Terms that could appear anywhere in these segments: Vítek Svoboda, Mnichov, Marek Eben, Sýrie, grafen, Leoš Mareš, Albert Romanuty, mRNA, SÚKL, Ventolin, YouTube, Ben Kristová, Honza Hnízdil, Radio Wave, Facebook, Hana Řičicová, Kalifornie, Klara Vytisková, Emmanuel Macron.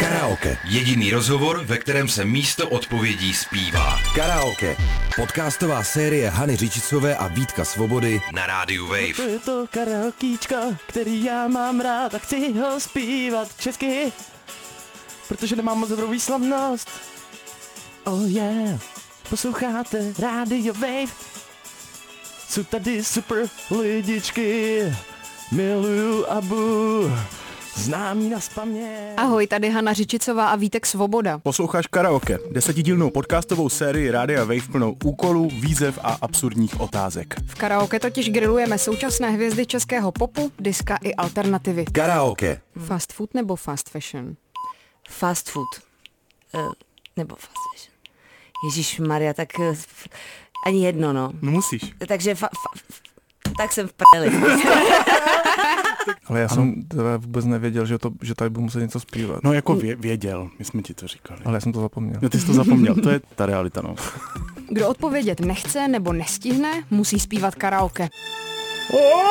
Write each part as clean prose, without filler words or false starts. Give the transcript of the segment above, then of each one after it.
Karaoke. Jediný rozhovor, ve kterém se místo odpovědí zpívá. Karaoke. Podcastová série Hany Řičicové a Vítka Svobody na rádiu Wave. To je to karaokíčko, který já mám rád a chci ho zpívat česky, protože nemám moc dobrou výslovnost. Oh yeah, posloucháte Radio Wave. Jsou tady super lidičky, miluju Abu. Znám ji nazpaměť. Ahoj, tady Hana Řičicová a Vítek Svoboda. Posloucháš Karaoke, desetidílnou podcastovou sérii Rádia Wave plnou úkolů, výzev a absurdních otázek. V Karaoke totiž grillujeme současné hvězdy českého popu, diska i alternativy. Karaoke. Fast food nebo fast fashion? Fast food. Nebo fast fashion. Ježišmarja, tak ani jedno, no. No musíš. Takže tak jsem v prdeli. Ale já jsem teda vůbec nevěděl, že tady budu muset něco zpívat. No jako věděl, my jsme ti to říkali. Ale já jsem to zapomněl. No, ty jsi to zapomněl, to je ta realita, no. Kdo odpovědět nechce nebo nestihne, musí zpívat karaoke. O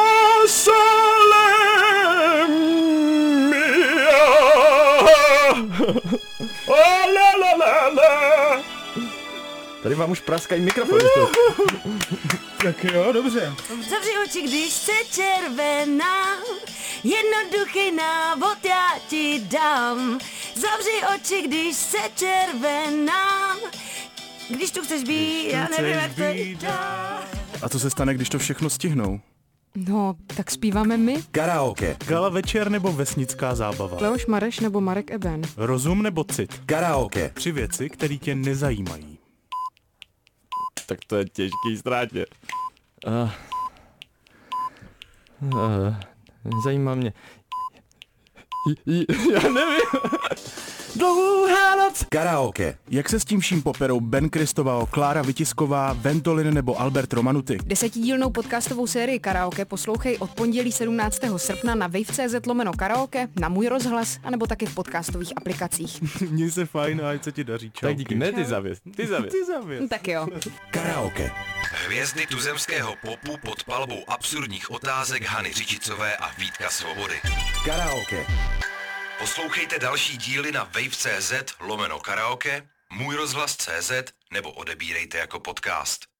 sole mia, o la la la la. Tady mám už praskají mikrofon. Tak jo, dobře. Zavři oči, když se červená, jednoduchý návod já ti dám. Zavři oči, když se červená, když tu chceš být, já nevím, jak to dá. A co se stane, když to všechno stihnou? No, tak zpíváme my. Karaoke. Gala večer nebo vesnická zábava? Leoš Mareš nebo Marek Eben? Rozum nebo cit? Karaoke. Tři věci, které tě nezajímají. Tak to je těžký ztrátě. Zajímá mě. Já nevím. Dlouhá noc. Karaoke. Jak se s tím vším poperou Ben Kristová, Klara Vytisková, Ventolin nebo Albert Romanuty? Desetidílnou podcastovou sérii Karaoke poslouchej od pondělí 17. srpna na wave.cz/karaoke, na Můj rozhlas, anebo taky v podcastových aplikacích. Měj se fajn a ať se ti daří. Čau. Tak díky. Ne, ty zavěs. Tak jo. Karaoke. Hvězdy tuzemského popu pod palbou absurdních otázek Hany Řičicové a Vítka Svobody. Karaoke. Poslouchejte další díly na wave.cz/karaoke, můjrozhlas.cz nebo odebírejte jako podcast.